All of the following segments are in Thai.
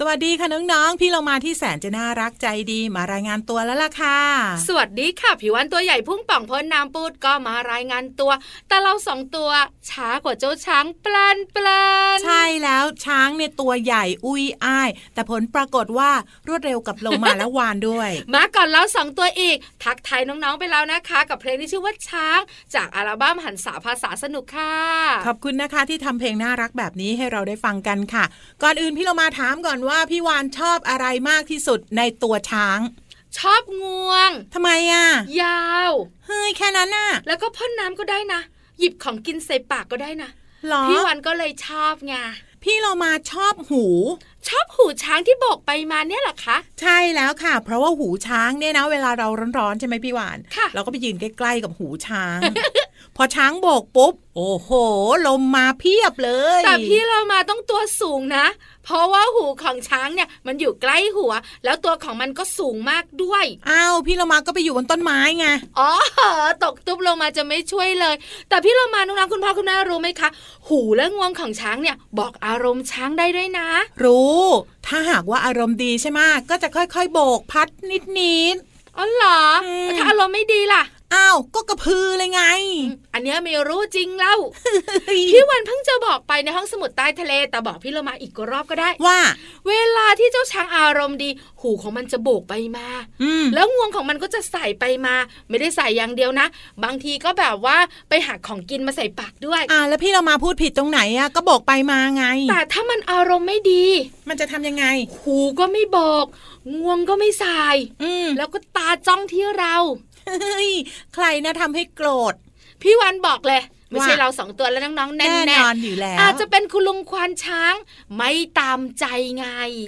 สวัสดีค่ะน้องๆพี่เรามาที่แสนจะน่ารักใจดีมารายงานตัวแล้วล่ะค่ะสวัสดีค่ะผิววันตัวใหญ่พุ่งป่องพ้นน้ำปูดก็มารายงานตัวแต่เราสองตัวช้ากว่าเจ้าช้างแปลนใช่แล้วช้างเนี่ยตัวใหญ่อุ้ยอ้ายแต่ผลปรากฏว่ารวดเร็วกับโลมาและวานด้วยมาก่อนเราสองตัวอีกทักทายน้องๆไปแล้วนะคะกับเพลงที่ชื่อว่าช้างจากอัลบั้มหันษาภาษาสนุกค่ะขอบคุณนะคะที่ทำเพลงน่ารักแบบนี้ให้เราได้ฟังกันค่ะก่อนอื่นพี่เรามาถามก่อนว่าพี่วานชอบอะไรมากที่สุดในตัวช้างชอบงวงทำไมอ่ะยาวเฮ้ยแค่นั้นน่ะแล้วก็พ่นน้ำก็ได้นะหยิบของกินใส่ปากก็ได้นะพี่วานก็เลยชอบไงพี่เรามาชอบหูช้างที่บอกไปมาเนี่ยหรอคะใช่แล้วค่ะเพราะว่าหูช้างเนี่ยนะเวลาเราร้อนๆใช่ไหมพี่วานเราก็ไปยืนใกล้ๆกับหูช้าง พอช้างโบกปุ๊บโอ้โหลมมาเพียบเลยแต่พี่เรามาต้องตัวสูงนะเพราะว่าหูของช้างเนี่ยมันอยู่ใกล้หัวแล้วตัวของมันก็สูงมากด้วยอ้าวพี่เรามาก็ไปอยู่บนต้นไม้ไงอ๋อตกตุ๊บลงมาจะไม่ช่วยเลยแต่พี่เรามาน้องๆคุณพ่อคุณแม่รู้ไหมคะหูและงวงของช้างเนี่ยบอกอารมณ์ช้างได้ด้วยนะรู้ถ้าหากว่าอารมณ์ดีใช่ไหมก็จะค่อยๆโบกพัดนิดๆอ๋อเหรอถ้าอารมณ์ไม่ดีล่ะอ้าวก็กระพือเลยไงอันนี้ไม่รู้จริงเล่า พี่วันเพิ่งจะบอกไปในห้องสมุดใต้ทะเลแต่บอกพี่เรามาอีกรอบก็ได้ว่าเวลาที่เจ้าช้างอารมณ์ดีหูของมันจะโบกไปมาแล้วงวงของมันก็จะใส่ไปมาไม่ได้ใส่อย่างเดียวนะบางทีก็แบบว่าไปหาของกินมาใส่ปากด้วยแล้วพี่เรามาพูดผิดตรงไหนอะก็โบกไปมาไงแต่ถ้ามันอารมณ์ไม่ดีมันจะทำยังไงหูก็ไม่โบกงวงก็ไม่ใส่แล้วก็ตาจ้องที่เราใครนะทำให้โกรธพี่วันบอกเลยไม่ใช่เราสองตัวแล้วน้องๆแน่นอนอยู่แล้วอาจจะเป็นคุณลุงควานช้างไม่ตามใจไง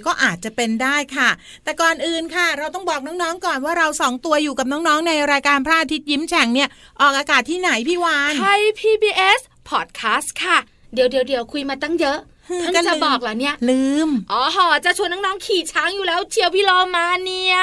ก็อาจจะเป็นได้ค่ะแต่ก่อนอื่นค่ะเราต้องบอกน้องๆก่อนว่าเราสองตัวอยู่กับน้องๆในรายการพระอาทิตย์ยิ้มแฉ่งเนี่ยออกอากาศที่ไหนพี่วันไทย PBS Podcast ค่ะเดี๋ยวคุยมาตั้งเยอะเพิ่งจะบอกแล้วเนี่ยลืมอ๋อหอจะชวนน้องๆขี่ช้างอยู่แล้วเชียวพี่โรมาเนี่ย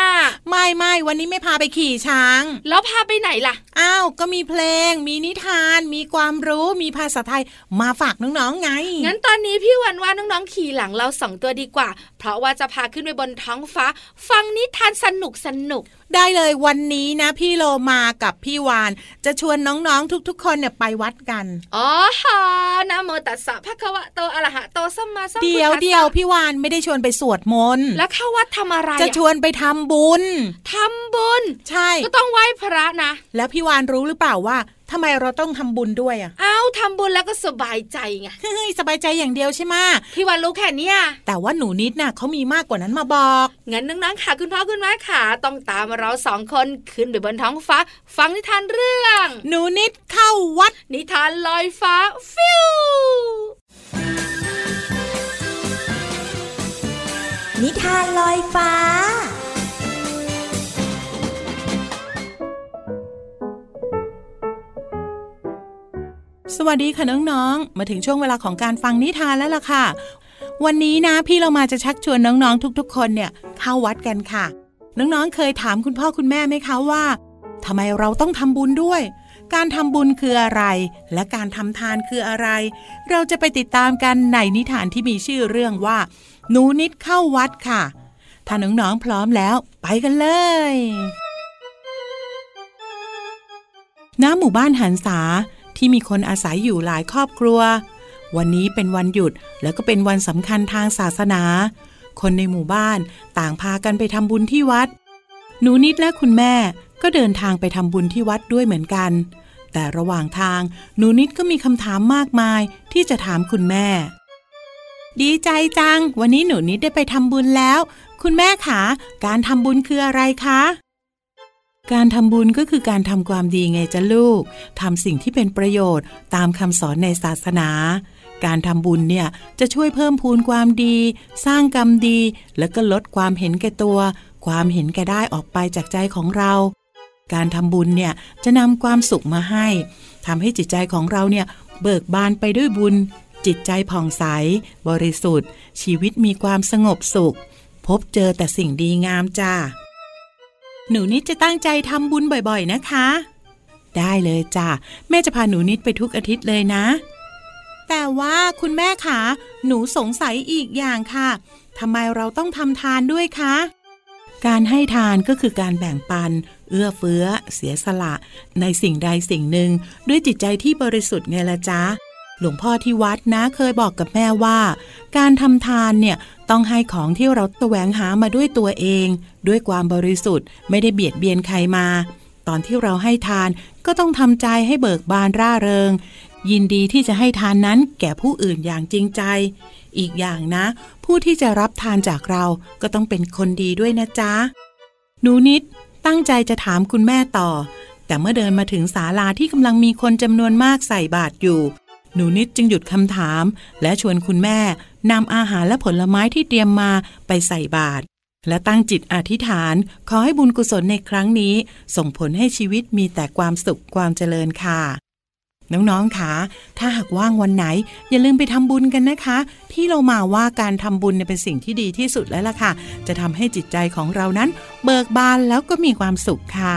ไม่วันนี้ไม่พาไปขี่ช้างแล้วพาไปไหนล่ะอ้าวก็มีเพลงมีนิทานมีความรู้มีภาษาไทยมาฝากน้องๆไงงั้นตอนนี้พี่วันว่าน้องๆขี่หลังเราสองตัวดีกว่าเพราะว่าจะพาขึ้นไปบนท้องฟ้าฟังนิทานสนุกได้เลยวันนี้นะพี่โลมากับพี่วานจะชวนน้องๆทุกๆคนเนี่ยไปวัดกันอ๋อฮะนะโมตัสสะภะคะวะโตอะระหะโตสัมมาสัมพุทธัสสะเดี๋ยวพี่วานไม่ได้ชวนไปสวดมนต์แล้วเข้าวัดทำอะไรจะชวนไปทำบุญใช่ก็ต้องไหว้พระนะแล้วพี่วานรู้หรือเปล่าว่าทำไมเราต้องทำบุญด้วยอ่ะอ้าวทำบุญแล้วก็สบายใจไงเฮ้ยสบายใจอย่างเดียวใช่ไหมพี่วันรู้แค่นี้แต่ว่าหนูนิดน่ะเขามีมากกว่านั้นมาบอกงั้นน้องๆค่ะคุณพ่อคุณแม่ค่ะต้องตามเราสองคนขึ้นไปบนท้องฟ้าฟังนิทานเรื่องหนูนิดเข้าวัด นิทานลอยฟ้าฟิวนิทานลอยฟ้าสวัสดีค่ะน้องๆมาถึงช่วงเวลาของการฟังนิทานแล้วล่ะค่ะวันนี้นะพี่เรามาจะชักชวนน้องๆทุกๆคนเนี่ยเข้าวัดกันค่ะน้องๆเคยถามคุณพ่อคุณแม่ไหมคะว่าทำไมเราต้องทำบุญด้วยการทำบุญคืออะไรและการทำทานคืออะไรเราจะไปติดตามกันในนิทานที่มีชื่อเรื่องว่าหนูนิดเข้าวัดค่ะถ้าน้องๆพร้อมแล้วไปกันเลยณ หมู่บ้านหันษาที่มีคนอาศัยอยู่หลายครอบครัววันนี้เป็นวันหยุดและก็เป็นวันสำคัญทางศาสนาคนในหมู่บ้านต่างพากันไปทำบุญที่วัดหนูนิดและคุณแม่ก็เดินทางไปทำบุญที่วัดด้วยเหมือนกันแต่ระหว่างทางหนูนิดก็มีคำถามมากมายที่จะถามคุณแม่ดีใจจังวันนี้หนูนิดได้ไปทำบุญแล้วคุณแม่คะการทำบุญคืออะไรคะการทำบุญก็คือการทำความดีไงจ๊ะลูกทำสิ่งที่เป็นประโยชน์ตามคำสอนในศาสนาการทำบุญเนี่ยจะช่วยเพิ่มพูนความดีสร้างกรรมดีและก็ลดความเห็นแก่ตัวความเห็นแก่ได้ออกไปจากใจของเราการทำบุญเนี่ยจะนำความสุขมาให้ทำให้จิตใจของเราเนี่ยเบิกบานไปด้วยบุญจิตใจผ่องใสบริสุทธิ์ชีวิตมีความสงบสุขพบเจอแต่สิ่งดีงามจ้าหนูนิดจะตั้งใจทำบุญบ่อยๆนะคะได้เลยจ้ะแม่จะพาหนูนิดไปทุกอาทิตย์เลยนะแต่ว่าคุณแม่คะหนูสงสัยอีกอย่างค่ะทำไมเราต้องทำทานด้วยคะการให้ทานก็คือการแบ่งปันเอื้อเฟื้อเสียสละในสิ่งใดสิ่งหนึ่งด้วยจิตใจที่บริสุทธิ์ไงล่ะจ๊ะหลวงพ่อที่วัดนะเคยบอกกับแม่ว่าการทำทานเนี่ยต้องให้ของที่เราแสวงหามาด้วยตัวเองด้วยความบริสุทธิ์ไม่ได้เบียดเบียนใครมาตอนที่เราให้ทานก็ต้องทำใจให้เบิกบานร่าเริงยินดีที่จะให้ทานนั้นแก่ผู้อื่นอย่างจริงใจอีกอย่างนะผู้ที่จะรับทานจากเราก็ต้องเป็นคนดีด้วยนะจ๊ะหนูนิดตั้งใจจะถามคุณแม่ต่อแต่เมื่อเดินมาถึงศาลาที่กำลังมีคนจำนวนมากใส่บาตรอยู่หนูนิดจึงหยุดคำถามและชวนคุณแม่นำอาหารและผลไม้ที่เตรียมมาไปใส่บาตรและตั้งจิตอธิษฐานขอให้บุญกุศลในครั้งนี้ส่งผลให้ชีวิตมีแต่ความสุขความเจริญค่ะน้องๆคะถ้าหากว่างวันไหนอย่าลืมไปทำบุญกันนะคะพี่เรามาว่าการทำบุญเป็นสิ่งที่ดีที่สุดแล้วล่ะค่ะจะทำให้จิตใจของเรานั้นเบิกบานแล้วก็มีความสุขค่ะ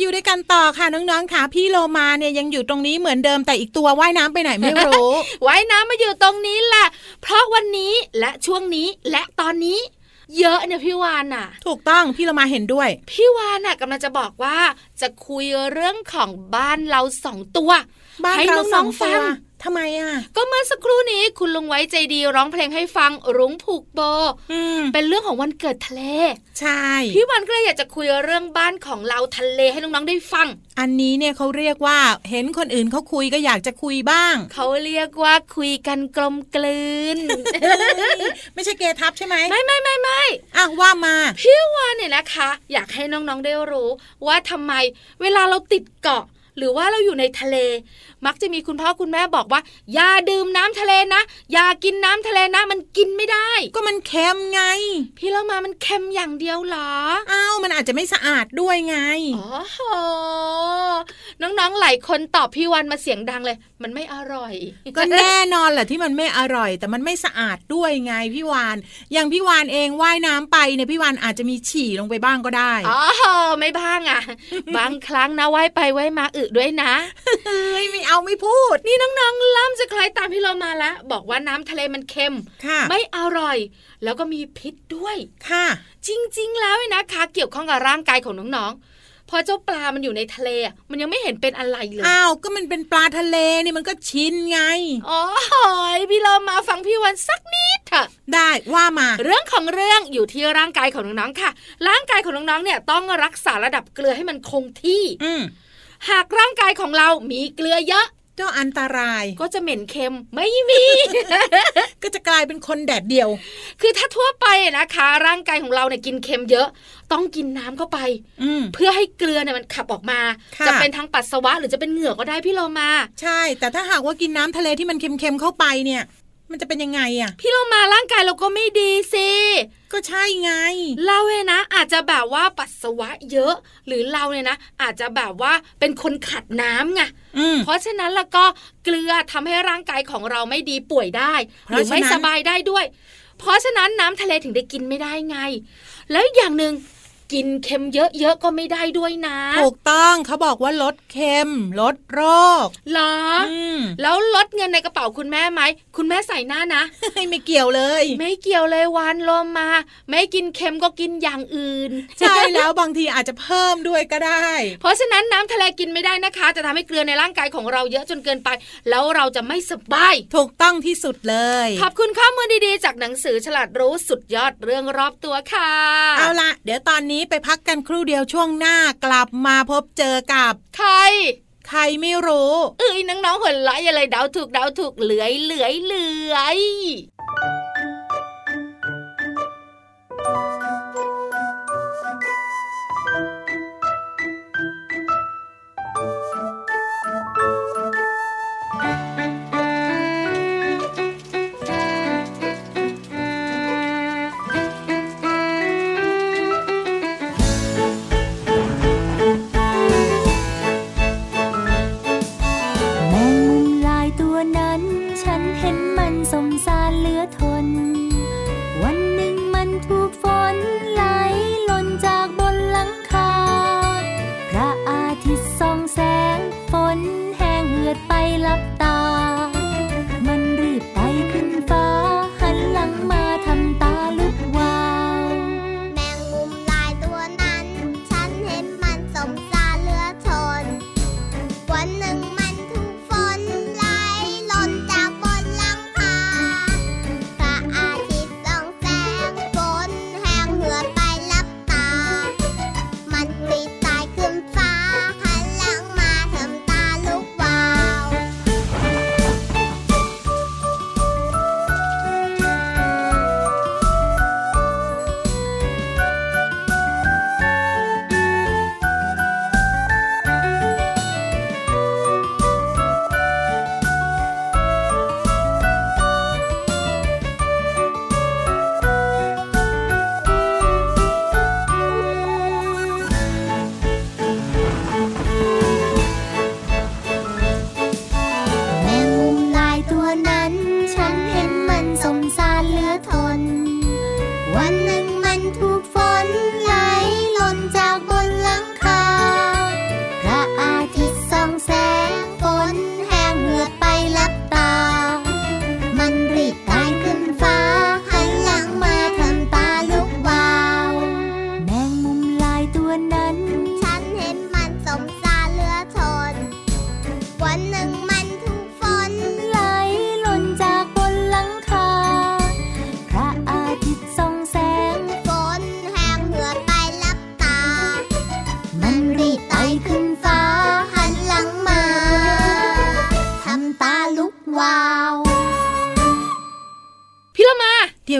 อยู่ด้วยกันต่อค่ะน้องๆค่ะพี่โลมาเนี่ยยังอยู่ตรงนี้เหมือนเดิมแต่อีกตัวว่ายน้ำไปไหนไม่รู้ ว่ายน้ำมาอยู่ตรงนี้แหละเพราะวันนี้และช่วงนี้และตอนนี้เยอะเนี่ยพี่วานน่ะถูกต้องพี่เรามาเห็นด้วยพี่วานน่ะกำลังจะบอกว่าจะคุยเรื่องของบ้านเราสองตัวให้น้องๆฟังทำไมอ่ะก็เมื่อสักครู่นี้คุณลุงไว้ใจดีร้องเพลงให้ฟังรุ้งผูกโบเป็นเรื่องของวันเกิดทะเลใช่พี่วันก็เลยอยากจะคุยเรื่องบ้านของเราทะเลให้น้องๆได้ฟังอันนี้เนี่ยเขาเรียกว่าเห็นคนอื่นเขาคุยก็อยากจะคุยบ้างเขาเรียกว่าคุยกันกลมกลืน ไม่ใช่เกทับใช่ไหมไม่อ่ะว่ามาพี่วันเนี่ยนะคะอยากให้น้องๆได้รู้ว่าทำไมเวลาเราติดเกาะหรือว่าเราอยู่ในทะเลมักจะมีคุณพ่อคุณแม่บอกว่าอย่าดื่มน้ำทะเลนะอย่ากินน้ำทะเลนะมันกินไม่ได้ก็มันเค็มไงพี่เล่ามามันเค็มอย่างเดียวเหรออ้าวมันอาจจะไม่สะอาดด้วยไงอ๋อโหน้องๆหลายคนตอบพี่วันมาเสียงดังเลยมันไม่อร่อยก็ แน่นอนแหละที่มันไม่อร่อยแต่มันไม่สะอาดด้วยไงพี่วานอย่างพี่วานเองว่ายน้ำไปเนี่ยพี่วานอาจจะมีฉี่ลงไปบ้างก็ได้อ๋อโหไม่บ้างอ่ะ บางครั้งนะว่ายไปว่ายมาอึด้วยนะ ไม่เอาไม่พูดนี่น้องๆเริ่มจะคล้ายตามพี่เรามาแล้วบอกว่าน้ำทะเลมันเค็มไม่อร่อยแล้วก็มีพิษด้วยค่ะจริงๆแล้วนะคะเกี่ยวข้องกับร่างกายของน้องๆพอเจ้าปลามันอยู่ในทะเลมันยังไม่เห็นเป็นอะไรเลยอ้าวก็มันเป็นปลาทะเลนี่มันก็ชินไงอ๋อพี่เรามาฟังพี่วันสักนิดเถอะได้ว่ามาเรื่องของเรื่องอยู่ที่ร่างกายของน้องๆค่ะร่างกายของน้องๆเนี่ยต้องรักษาระดับเกลือให้มันคงที่หากร่างกายของเรามีเกลือเยอะก็อันตรายก็จะเหม็นเค็มไม่มี ก็จะกลายเป็นคนแดดเดียวคือถ้าทั่วไปนะคะร่างกายของเราเนี่ยกินเค็มเยอะต้องกินน้ำเข้าไปเพื่อให้เกลือเนี่ยมันขับออกมาจะเป็นทั้งปัสสาวะหรือจะเป็นเหงื่อก็ได้พี่เรามาใช่แต่ถ้าหากว่ากินน้ำทะเลที่มันเค็มๆเข้าไปเนี่ยมันจะเป็นยังไงอะพี่เรามาร่างกายเราก็ไม่ดีสิก็ใช่ไงเราเนี่ยนะอาจจะแบบว่าปัสสาวะเยอะหรือเราเนี่ยนะอาจจะแบบว่าเป็นคนขาดน้ำไงเพราะฉะนั้นแล้วก็เกลือทำให้ร่างกายของเราไม่ดีป่วยได้หรือไม่สบายได้ด้วยเพราะฉะนั้นน้ำทะเลถึงได้กินไม่ได้ไงแล้วอย่างนึงกินเค็มเยอะๆก็ไม่ได้ด้วยนะถูกต้องเขาบอกว่าลดเค็มลดโรคเหรอแล้วลดเงินในกระเป๋าคุณแม่ไหมคุณแม่ใส่หน้านะ ไม่เกี่ยวเลยไม่เกี่ยวเลยวันลมมาไม่กินเค็มก็กินอย่างอื่นใช่ แล้วบางทีอาจจะเพิ่มด้วยก็ได้เพราะฉะนั้นน้ำทะเลกินไม่ได้นะคะจะทำให้เกลือในร่างกายของเราเยอะจนเกินไปแล้วเราจะไม่สบายถูกต้องที่สุดเลยขอบคุณข้อมูลดีๆจากหนังสือฉลาดรู้สุดยอดเรื่องรอบตัวค่ะเอาละเดี๋ยวตอนนี้ไปพักกันครู่เดียวช่วงหน้ากลับมาพบเจอกับใครไม่รู้น้องๆหัวเราะอะไรเดาถูกเลื้อยเหลือทนวันหนึ่งมันถูกฝน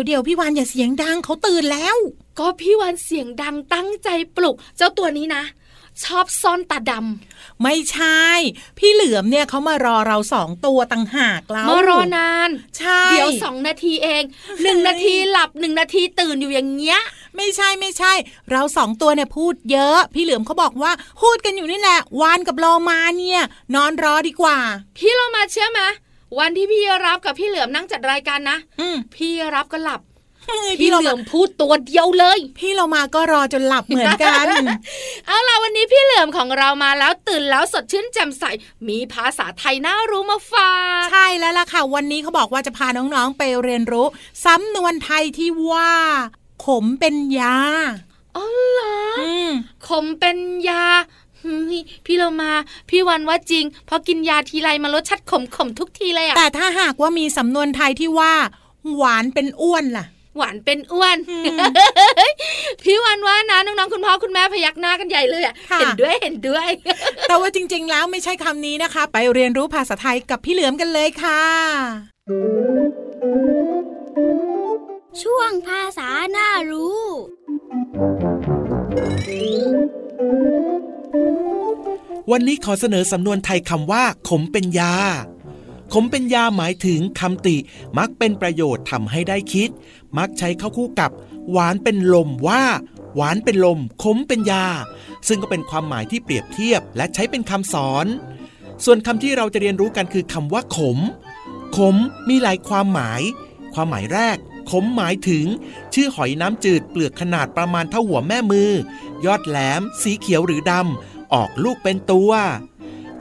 เดี๋ยวพี่วานอย่าเสียงดังเขาตื่นแล้วก็พี่วานเสียงดังตั้งใจปลุกเจ้าตัวนี้นะชอบซ่อนตาดำไม่ใช่พี่เหลือมเนี่ยเขามารอเราสองตัวต่างหากแล้วมารอนานใช่เดี๋ยว2นาทีเอง1นาทีหลับ1นาทีตื่นอยู่อย่างเงี้ยไม่ใช่เราสองตัวเนี่ยพูดเยอะพี่เหลือมเขาบอกว่าพูดกันอยู่นี่แหละวานกับโลมาเนี่ยนอนรอดีกว่าพี่โลมาเชื่อไหมวันที่พี่รับกับพี่เหลือมนั่งจัดรายการนะพี่รับก็หลับพี่เหลือมพูดตัวเดียวเลยพี่เรามาก็รอจนหลับเหมือนกัน เอาล่ะวันนี้พี่เหลือมของเรามาแล้วตื่นแล้วสดชื่นแจ่มใสมีภาษาไทยน่ารู้มาฝากใช่แล้วล่ะค่ะวันนี้เขาบอกว่าจะพาน้องๆไปเรียนรู้สำนวนไทยที่ว่าขมเป็นยาอ๋อเหรอขมเป็นยาพี่เรามาพี่วันว่าจริงพอกินยาทีไรมันรสชาติขมๆทุกทีเลยอะแต่ถ้าหากว่ามีสำนวนไทยที่ว่าหวานเป็นอ้วนล่ะหวานเป็นอ้วนพี่วันว่านะน้องๆคุณพ่อคุณแม่พยักหน้ากันใหญ่เลยอ่ะเห็นด้วยแต่ว่าจริงๆแล้วไม่ใช่คำนี้นะคะไปเรียนรู้ภาษาไทยกับพี่เหลือมกันเลยค่ะช่วงภาษาน่ารู้วันนี้ขอเสนอสำนวนไทยคำว่าขมเป็นยาขมเป็นยาหมายถึงคำติมักเป็นประโยชน์ทำให้ได้คิดมักใช้เข้าคู่กับหวานเป็นลมว่าหวานเป็นลมขมเป็นยาซึ่งก็เป็นความหมายที่เปรียบเทียบและใช้เป็นคำสอนส่วนคำที่เราจะเรียนรู้กันคือคำว่าขมขมมีหลายความหมายความหมายแรกขมหมายถึงชื่อหอยน้ำจืดเปลือกขนาดประมาณเท่าหัวแม่มือยอดแหลมสีเขียวหรือดำออกลูกเป็นตัว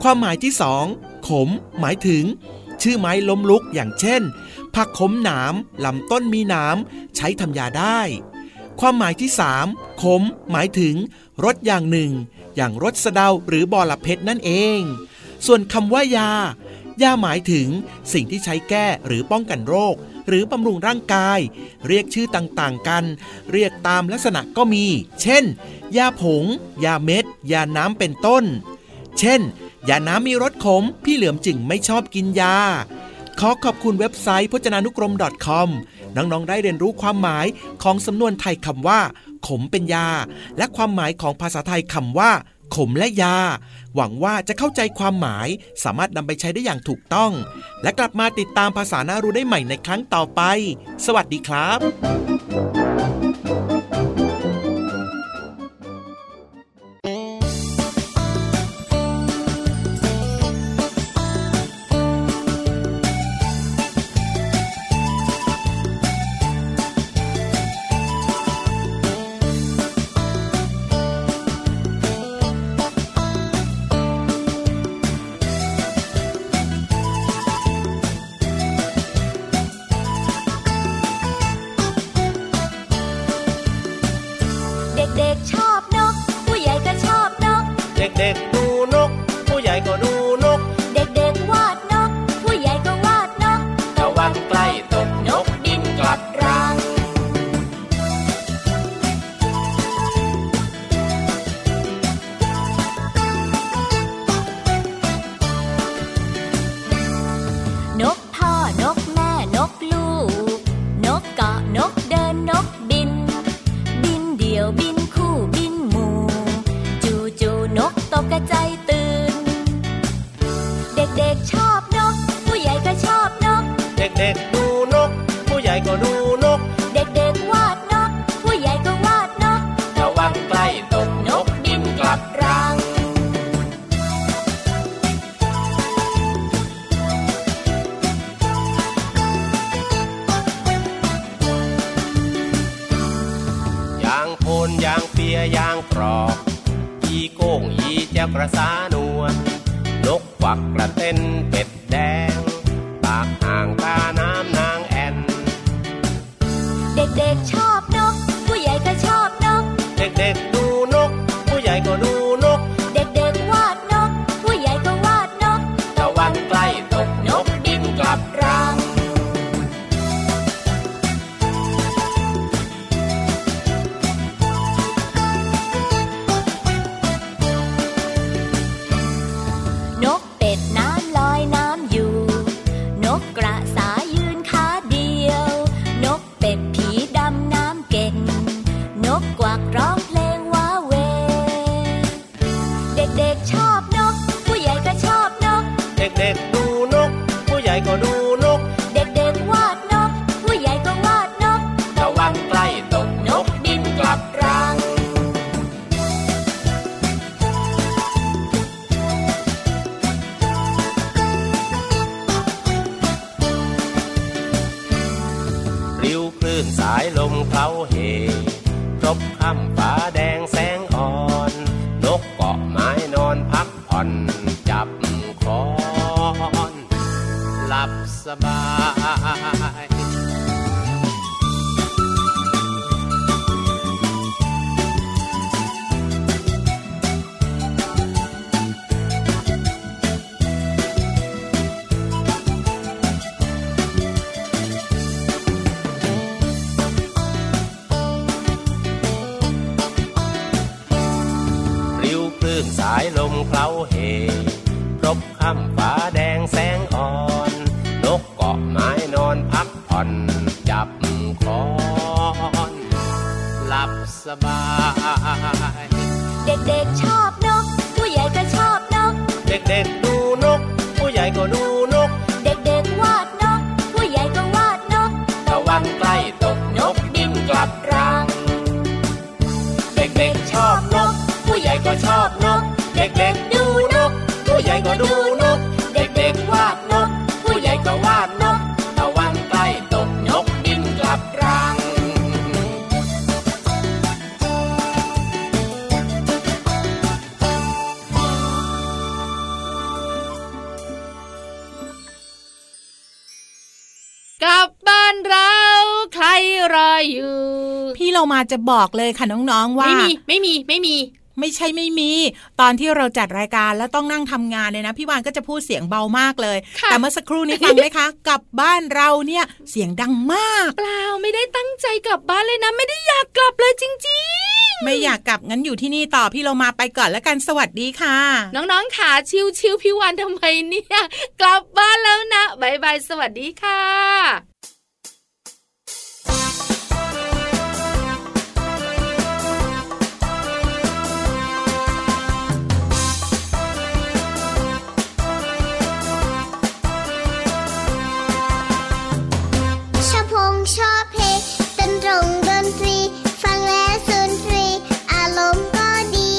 ความหมายที่สองขมหมายถึงชื่อไม้ล้มลุกอย่างเช่นผักขมหนามลำต้นมีหนามใช้ทำยาได้ความหมายที่3ขมหมายถึงรสอย่างหนึ่งอย่างรสสะเดาหรือบอระเพ็ดนั่นเองส่วนคำว่ายายาหมายถึงสิ่งที่ใช้แก้หรือป้องกันโรคหรือบำรุงร่างกายเรียกชื่อต่างๆกันเรียกตามลักษณะก็มีเช่นยาผงยาเม็ดยาน้ำเป็นต้นเช่นยาน้ำมีรสขมพี่เหลือมจึงไม่ชอบกินยาขอขอบคุณเว็บไซต์พจนานุกรม .com น้องๆได้เรียนรู้ความหมายของสำนวนไทยคำว่าขมเป็นยาและความหมายของภาษาไทยคำว่าขมและยาหวังว่าจะเข้าใจความหมายสามารถนำไปใช้ได้อย่างถูกต้องและกลับมาติดตามภาษาน่ารู้ได้ใหม่ในครั้งต่อไปสวัสดีครับ เด็กๆดูนกผู้ใหญ่ก็ดูนกเด็กๆวาดนกผู้ใหญ่ก็วาดนกระวังใกล้ตกนกบินกลับรังริ้วคลื่นสายลมเคล้าเหครบค่ำฟ้าแดงแสงอ่อนนกเกาะไม้นอนพักผ่อนจับคอนหลับสบายสายลมเคล้าเหครบค่ำฟ้าแดงแสงอ่อนนกเกาะไม้นอนพักผ่อนจับคอนหลับสบายเด็กๆชอบนกผู้ใหญ่ก็ชอบนกเด็กๆดูนกผู้ใหญ่ก็ดูนกเด็กๆวาดนกผู้ใหญ่ก็วาดนกระวังใกล้ตกนกบินกลับรังเด็กๆชอบนกผู้ใหญ่ก็ชอบนกเด็กๆดูนกผู้ใหญ่ก็ดูนกเด็กๆวาดนกผู้ใหญ่ก็วาดนกระวังใกล้ตกนกบินกลับรังกลับบ้านเราใครรออยู่พี่เรามาจะบอกเลยค่ะน้องๆว่าไม่มีไม่ใช่ไม่มีตอนที่เราจัดรายการแล้วต้องนั่งทำงานเนี่ยนะพี่วานก็จะพูดเสียงเบามากเลยแต่เมื่อสักครู่นี้ฟังไหมคะกลับบ้านเราเนี่ยเสียงดังมากเปล่าไม่ได้ตั้งใจกลับบ้านเลยนะไม่ได้อยากกลับเลยจริงๆไม่อยากกลับงั้นอยู่ที่นี่ต่อพี่เรามาไปก่อนแล้วกันสวัสดีค่ะน้องๆค่ะชิวๆพี่วานทำไมเนี่ยกลับบ้านแล้วนะบ๊ายบายสวัสดีค่ะชอบเพลงดนตรงดนตรีฟังแล้วสนุกดีอารมณ์ก็ดี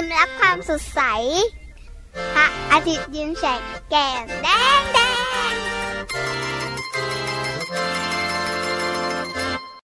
ยิ้มรับความสดใสพระอาทิตย์ยิ้มแฉกแก้มแดง